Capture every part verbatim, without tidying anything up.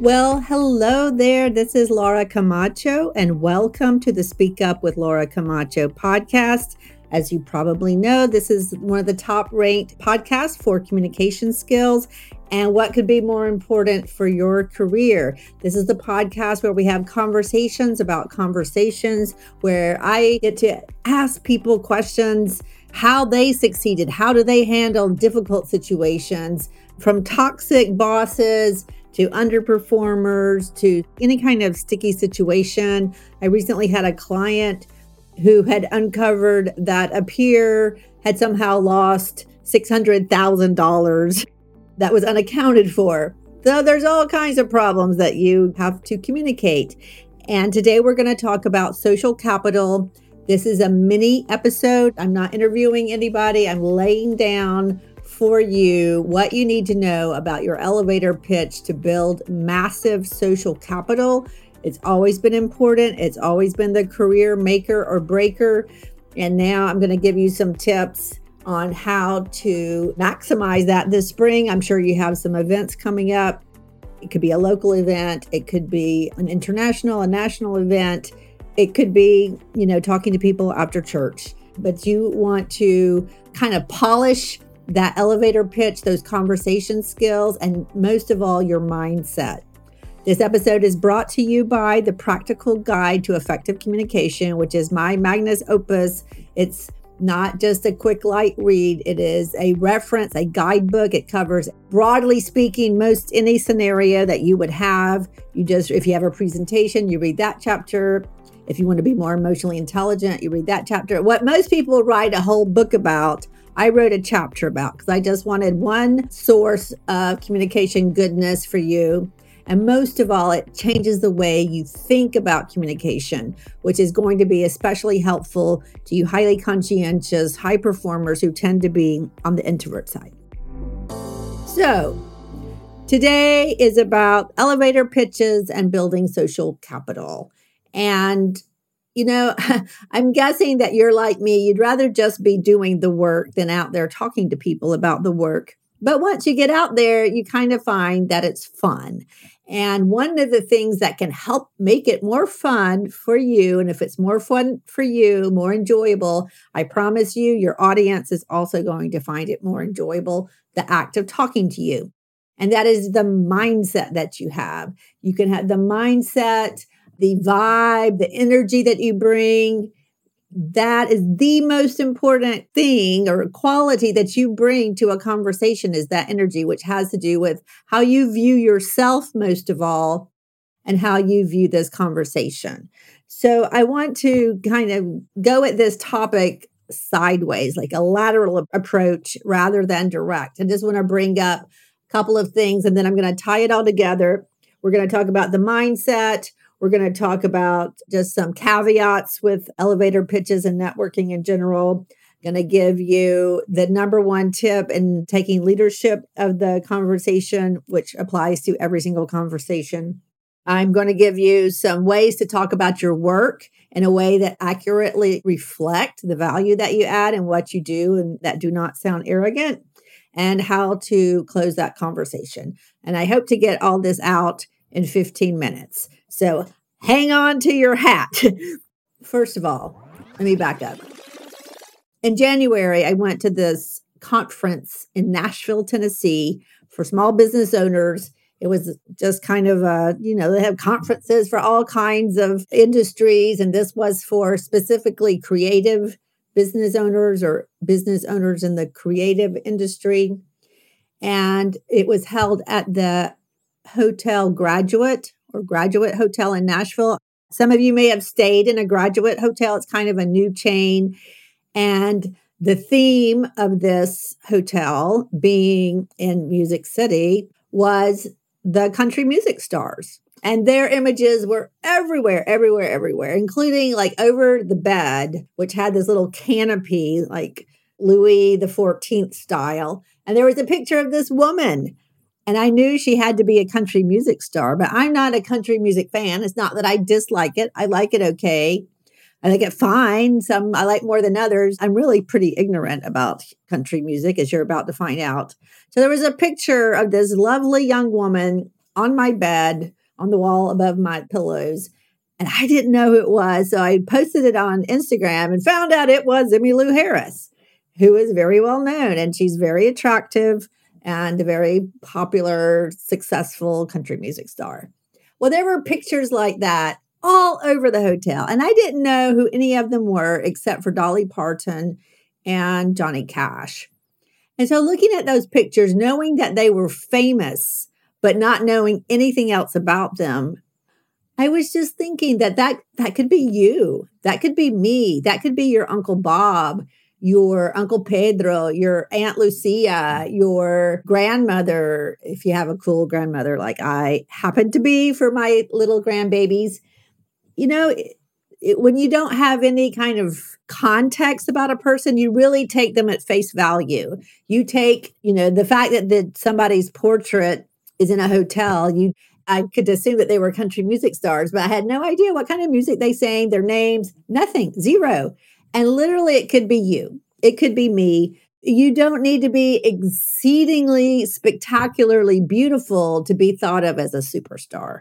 Well, hello there. This is Laura Camacho, and welcome to the Speak Up with Laura Camacho podcast. As you probably know, this is one of the top-ranked podcasts for communication skills. And what could be more important for your career? This is the podcast where we have conversations about conversations, where I get to ask people questions, how they succeeded, how do they handle difficult situations, from toxic bosses to underperformers to any kind of sticky situation. I recently had a client who had uncovered that a peer had somehow lost six hundred thousand dollars that was unaccounted for. So there's all kinds of problems that you have to communicate. And today we're going to talk about social capital. This is a mini episode. I'm not interviewing anybody. I'm laying down for you what you need to know about your elevator pitch to build massive social capital. It's always been important. It's always been the career maker or breaker. And now I'm going to give you some tips on how to maximize that this spring. I'm sure you have some events coming up. It could be a local event. It could be an international, a national event. It could be, you know, talking to people after church. But you want to kind of polish that elevator pitch, those conversation skills, and most of all, your mindset. This episode is brought to you by The Practical Guide to Effective Communication, which is my magnus opus. It's not just a quick light read. It is a reference, a guidebook. It covers, broadly speaking, most any scenario that you would have. You just, if you have a presentation, you read that chapter. If you want to be more emotionally intelligent, you read that chapter. What most people write a whole book about, I wrote a chapter about, because I just wanted one source of communication goodness for you. And most of all, it changes the way you think about communication, which is going to be especially helpful to you highly conscientious, high performers who tend to be on the introvert side. So today is about elevator pitches and building social capital. And, you know, I'm guessing that you're like me. You'd rather just be doing the work than out there talking to people about the work. But once you get out there, you kind of find that it's fun. And one of the things that can help make it more fun for you, and if it's more fun for you, more enjoyable, I promise you, your audience is also going to find it more enjoyable, the act of talking to you. And that is the mindset that you have. You can have the mindset, the vibe, the energy that you bring. That is the most important thing or quality that you bring to a conversation, is that energy, which has to do with how you view yourself most of all and how you view this conversation. So I want to kind of go at this topic sideways, like a lateral approach rather than direct. I just want to bring up a couple of things, and then I'm going to tie it all together. We're going to talk about the mindset. We're going to talk about just some caveats with elevator pitches and networking in general. I'm going to give you the number one tip in taking leadership of the conversation, which applies to every single conversation. I'm going to give you some ways to talk about your work in a way that accurately reflect the value that you add and what you do, and that do not sound arrogant, and how to close that conversation. And I hope to get all this out in fifteen minutes. So hang on to your hat. First of all, let me back up. In January, I went to this conference in Nashville, Tennessee for small business owners. It was just kind of a, you know, they have conferences for all kinds of industries. And this was for specifically creative business owners or business owners in the creative industry. And it was held at the Hotel Graduate or Graduate Hotel in Nashville. Some of you may have stayed in a Graduate Hotel. It's kind of a new chain. And the theme of this hotel, being in Music City, was the country music stars. And their images were everywhere, everywhere, everywhere, including like over the bed, which had this little canopy, like Louis the fourteenth style. And there was a picture of this woman. And I knew she had to be a country music star, but I'm not a country music fan. It's not that I dislike it. I like it okay. I like it fine. Some I like more than others. I'm really pretty ignorant about country music, as you're about to find out. So there was a picture of this lovely young woman on my bed, on the wall above my pillows. And I didn't know who it was. So I posted it on Instagram and found out it was Emmylou Harris, who is very well known. And she's very attractive and a very popular, successful country music star. Well, there were pictures like that all over the hotel. And I didn't know who any of them were except for Dolly Parton and Johnny Cash. And so looking at those pictures, knowing that they were famous, but not knowing anything else about them, I was just thinking that that, that could be you. That could be me. That could be your Uncle Bob, your Uncle Pedro, your Aunt Lucia, your grandmother, if you have a cool grandmother like I happen to be for my little grandbabies. You know, it, it, when you don't have any kind of context about a person, you really take them at face value. You take, you know, the fact that the, somebody's portrait is in a hotel, you I could assume that they were country music stars, but I had no idea what kind of music they sang, their names, nothing, zero. And literally it could be you. It could be me. You don't need to be exceedingly spectacularly beautiful to be thought of as a superstar.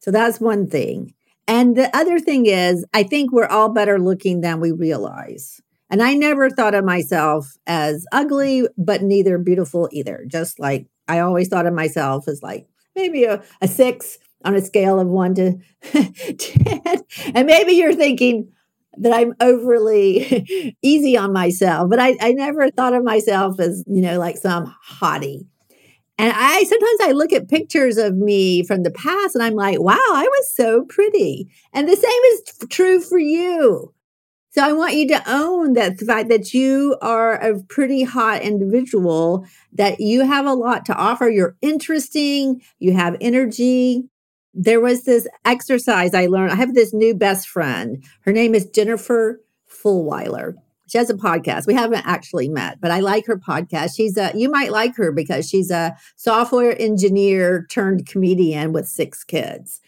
So that's one thing. And the other thing is, I think we're all better looking than we realize. And I never thought of myself as ugly, but neither beautiful either. Just like I always thought of myself as like maybe a, a six on a scale of one to ten. And maybe you're thinking that I'm overly easy on myself, but I, I never thought of myself as, you know, like some hottie. And I sometimes I look at pictures of me from the past and I'm like, wow, I was so pretty. And the same is t- true for you. So I want you to own that the fact that you are a pretty hot individual, that you have a lot to offer. You're interesting. You have energy. There was this exercise I learned. I have this new best friend. Her name is Jennifer Fulwiler. She has a podcast. We haven't actually met, but I like her podcast. She's a, you might like her because she's a software engineer turned comedian with six kids.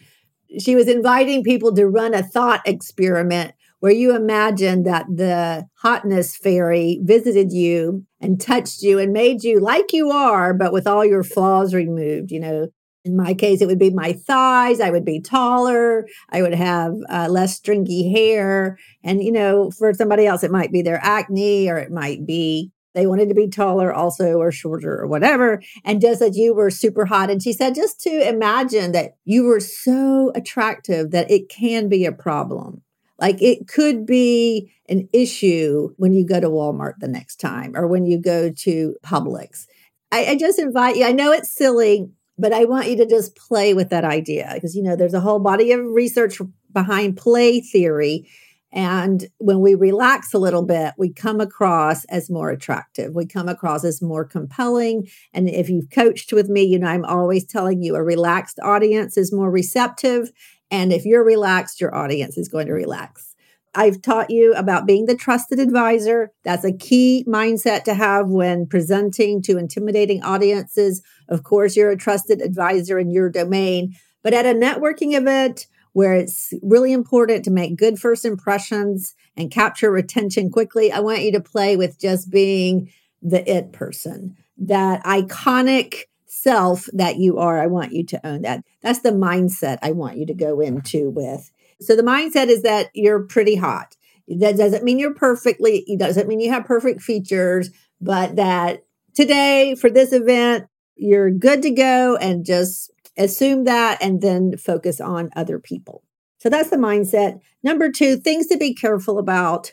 She was inviting people to run a thought experiment where you imagine that the hotness fairy visited you and touched you and made you like you are, but with all your flaws removed, you know. In my case, it would be my thighs. I would be taller. I would have uh, less stringy hair. And, you know, for somebody else, it might be their acne, or it might be they wanted to be taller also, or shorter, or whatever. And just that you were super hot. And she said, just to imagine that you were so attractive that it can be a problem. Like it could be an issue when you go to Walmart the next time, or when you go to Publix. I, I just invite you. I know it's silly, but I want you to just play with that idea, because, you know, there's a whole body of research behind play theory. And when we relax a little bit, we come across as more attractive. We come across as more compelling. And if you've coached with me, you know, I'm always telling you a relaxed audience is more receptive. And if you're relaxed, your audience is going to relax. I've taught you about being the trusted advisor. That's a key mindset to have when presenting to intimidating audiences. Of course, you're a trusted advisor in your domain, but at a networking event where it's really important to make good first impressions and capture retention quickly, I want you to play with just being the it person, that iconic self that you are. I want you to own that. That's the mindset I want you to go into with. So the mindset is that you're pretty hot. That doesn't mean you're perfectly, it doesn't mean you have perfect features, but that today for this event, you're good to go, and just assume that and then focus on other people. So that's the mindset. Number two, things to be careful about.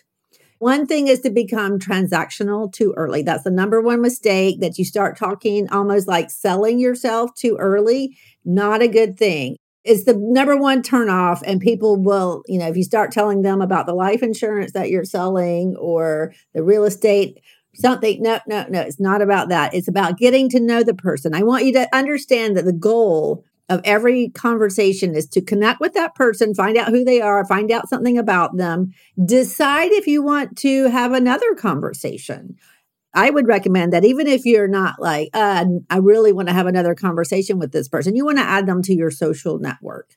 One thing is to become transactional too early. That's the number one mistake, that you start talking almost like selling yourself too early. Not a good thing. It's the number one turnoff, and people will, you know, if you start telling them about the life insurance that you're selling or the real estate, something, no, no, no, it's not about that. It's about getting to know the person. I want you to understand that the goal of every conversation is to connect with that person, find out who they are, find out something about them, decide if you want to have another conversation. I would recommend that even if you're not like, uh, I really want to have another conversation with this person, you want to add them to your social network.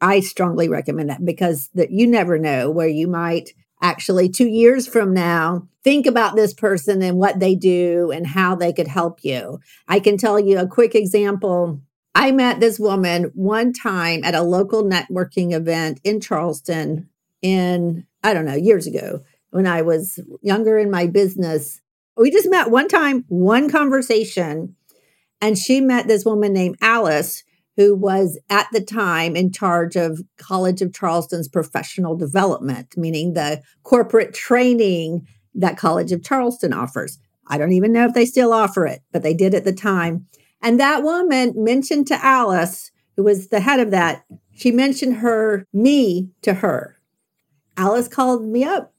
I strongly recommend that, because that you never know where you might actually two years from now think about this person and what they do and how they could help you. I can tell you a quick example. I met this woman one time at a local networking event in Charleston in, I don't know, years ago when I was younger in my business. We just met one time, one conversation, and she met this woman named Alice, who was at the time in charge of College of Charleston's professional development, meaning the corporate training that College of Charleston offers. I don't even know if they still offer it, but they did at the time. And that woman mentioned to Alice, who was the head of that, she mentioned her, me to her. Alice called me up.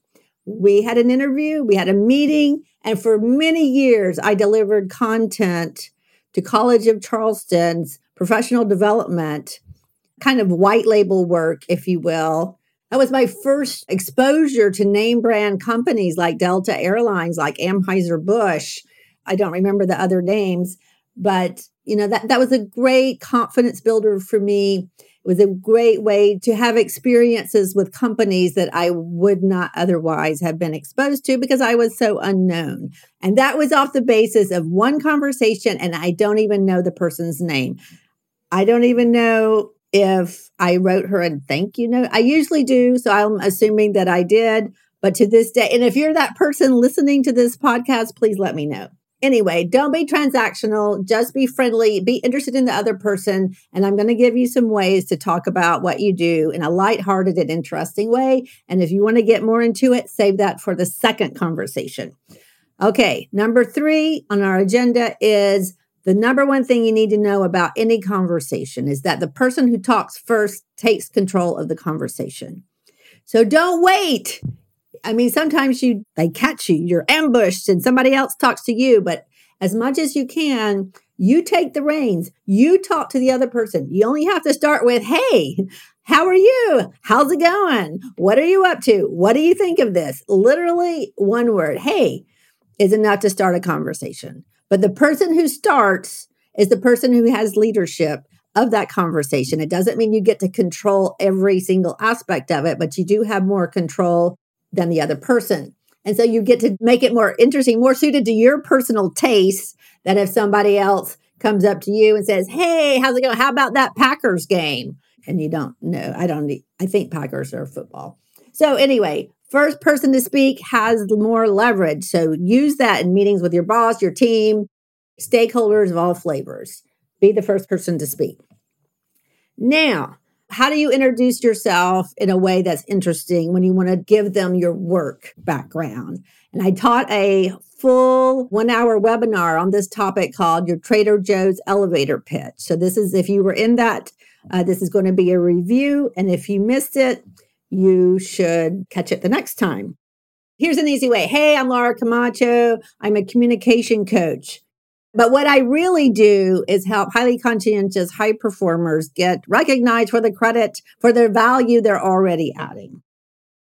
We had an interview, we had a meeting, and for many years, I delivered content to College of Charleston's professional development, kind of white label work, if you will. That was my first exposure to name brand companies like Delta Airlines, like Anheuser-Busch. I don't remember the other names, but you know, that, that was a great confidence builder for me. It was a great way to have experiences with companies that I would not otherwise have been exposed to because I was so unknown. And that was off the basis of one conversation, and I don't even know the person's name. I don't even know if I wrote her a thank you note. I usually do, so I'm assuming that I did. But to this day, and if you're that person listening to this podcast, please let me know. Anyway, don't be transactional. Just be friendly. Be interested in the other person. And I'm going to give you some ways to talk about what you do in a lighthearted and interesting way. And if you want to get more into it, save that for the second conversation. Okay, number three on our agenda is the number one thing you need to know about any conversation is that the person who talks first takes control of the conversation. So don't wait. I mean, sometimes you they catch you, you're ambushed and somebody else talks to you, but as much as you can, you take the reins, you talk to the other person. You only have to start with, hey, how are you? How's it going? What are you up to? What do you think of this? Literally one word, hey, is enough to start a conversation. But the person who starts is the person who has leadership of that conversation. It doesn't mean you get to control every single aspect of it, but you do have more control than the other person. And so you get to make it more interesting, more suited to your personal taste than if somebody else comes up to you and says, hey, how's it going? How about that Packers game? And you don't know. I don't, I think Packers are football. So anyway, first person to speak has more leverage. So use that in meetings with your boss, your team, stakeholders of all flavors. Be the first person to speak. Now, how do you introduce yourself in a way that's interesting when you want to give them your work background? And I taught a full one-hour webinar on this topic called Your Trader Joe's Elevator Pitch. So this is, if you were in that, uh, this is going to be a review. And if you missed it, you should catch it the next time. Here's an easy way. Hey, I'm Laura Camacho. I'm a communication coach. But what I really do is help highly conscientious, high performers get recognized for the credit, for their value they're already adding.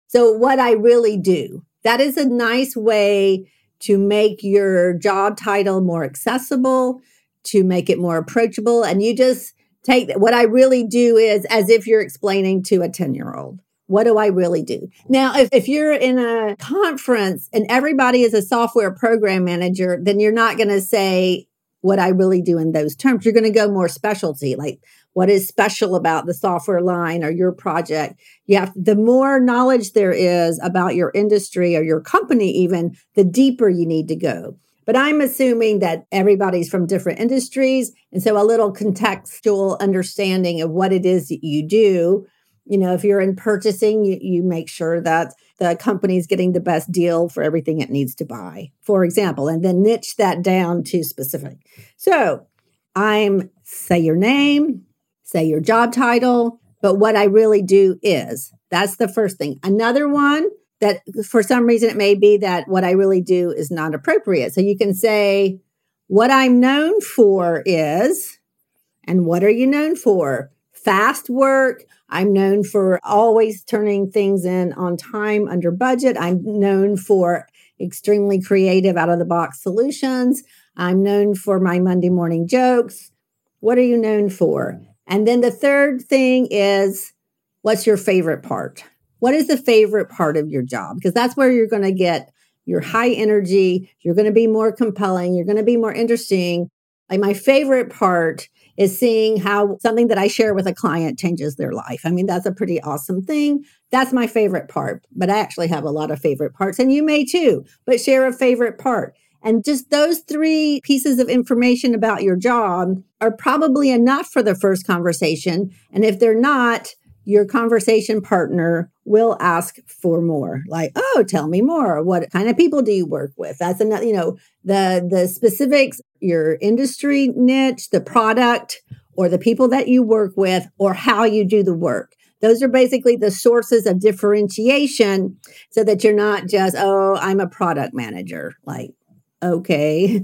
So what I really do, that is a nice way to make your job title more accessible, to make it more approachable. And you just take what I really do is as if you're explaining to a ten-year-old. What do I really do? Now, if, if you're in a conference and everybody is a software program manager, then you're not going to say what I really do in those terms. You're going to go more specialty, like what is special about the software line or your project. You have, the more knowledge there is about your industry or your company even, the deeper you need to go. But I'm assuming that everybody's from different industries. And so a little contextual understanding of what it is that you do. You know, if you're in purchasing, you, you make sure that the company's getting the best deal for everything it needs to buy, for example, and then niche that down to specific. So I'm say your name, say your job title, but what I really do is, that's the first thing. Another one that for some reason it may be that what I really do is not appropriate. So you can say, what I'm known for is, and what are you known for? Fast work. I'm known for always turning things in on time, under budget. I'm known for extremely creative, out-of-the-box solutions. I'm known for my Monday morning jokes. What are you known for? And then the third thing is, what's your favorite part? What is the favorite part of your job? Because that's where you're going to get your high energy. You're going to be more compelling. You're going to be more interesting. Like my favorite part is seeing how something that I share with a client changes their life. I mean, that's a pretty awesome thing. That's my favorite part, but I actually have a lot of favorite parts, and you may too, but share a favorite part. And just those three pieces of information about your job are probably enough for the first conversation. And if they're not, your conversation partner will ask for more. Like, oh, tell me more. What kind of people do you work with? That's another, you know, the the specifics, your industry niche, the product, or the people that you work with, or how you do the work. Those are basically the sources of differentiation so that you're not just, oh, I'm a product manager. Like, okay.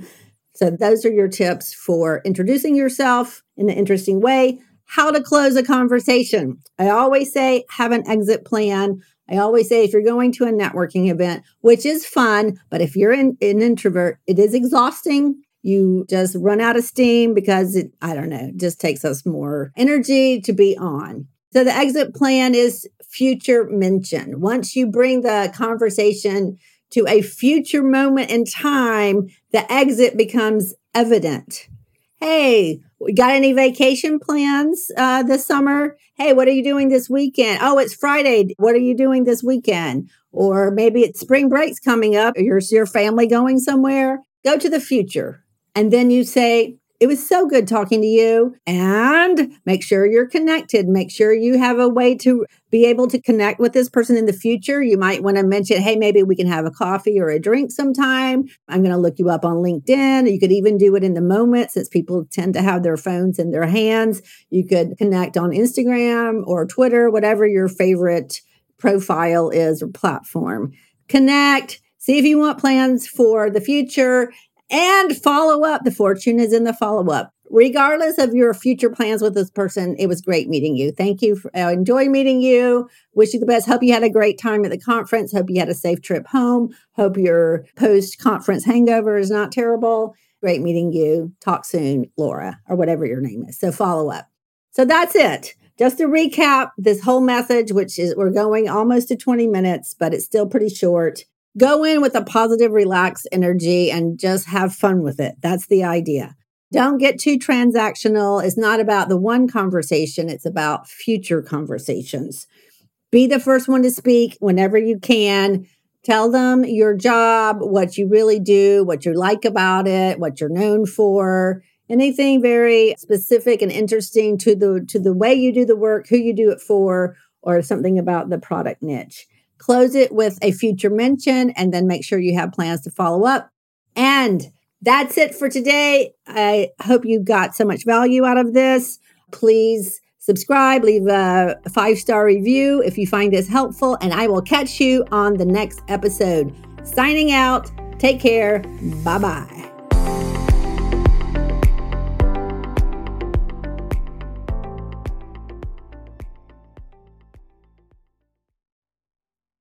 So those are your tips for introducing yourself in an interesting way. How to close a conversation. I always say, have an exit plan. I always say, if you're going to a networking event, which is fun, but if you're an, an introvert, it is exhausting. You just run out of steam because it, I don't know, just takes us more energy to be on. So the exit plan is future mention. Once you bring the conversation to a future moment in time, the exit becomes evident. Hey, we got any vacation plans uh, this summer? Hey, what are you doing this weekend? Oh, it's Friday. What are you doing this weekend? Or maybe it's spring break's coming up. Or your, your family going somewhere? Go to the future. And then you say, it was so good talking to you. And make sure you're connected. Make sure you have a way to be able to connect with this person in the future. You might want to mention, hey, maybe we can have a coffee or a drink sometime. I'm going to look you up on LinkedIn. You could even do it in the moment since people tend to have their phones in their hands. You could connect on Instagram or Twitter, whatever your favorite profile is or platform. Connect. See if you want plans for the future. And follow up. The fortune is in the follow up. Regardless of your future plans with this person, it was great meeting you. Thank you. For, uh, enjoy meeting you. Wish you the best. Hope you had a great time at the conference. Hope you had a safe trip home. Hope your post-conference hangover is not terrible. Great meeting you. Talk soon, Laura, or whatever your name is. So follow up. So that's it. Just to recap this whole message, which is we're going almost to twenty minutes, but it's still pretty short. Go in with a positive, relaxed energy and just have fun with it. That's the idea. Don't get too transactional. It's not about the one conversation. It's about future conversations. Be the first one to speak whenever you can. Tell them your job, what you really do, what you like about it, what you're known for, anything very specific and interesting to the, to the way you do the work, who you do it for, or something about the product niche. Close it with a future mention, and then make sure you have plans to follow up. And that's it for today. I hope you got so much value out of this. Please subscribe, leave a five-star review if you find this helpful, and I will catch you on the next episode. Signing out. Take care. Bye-bye.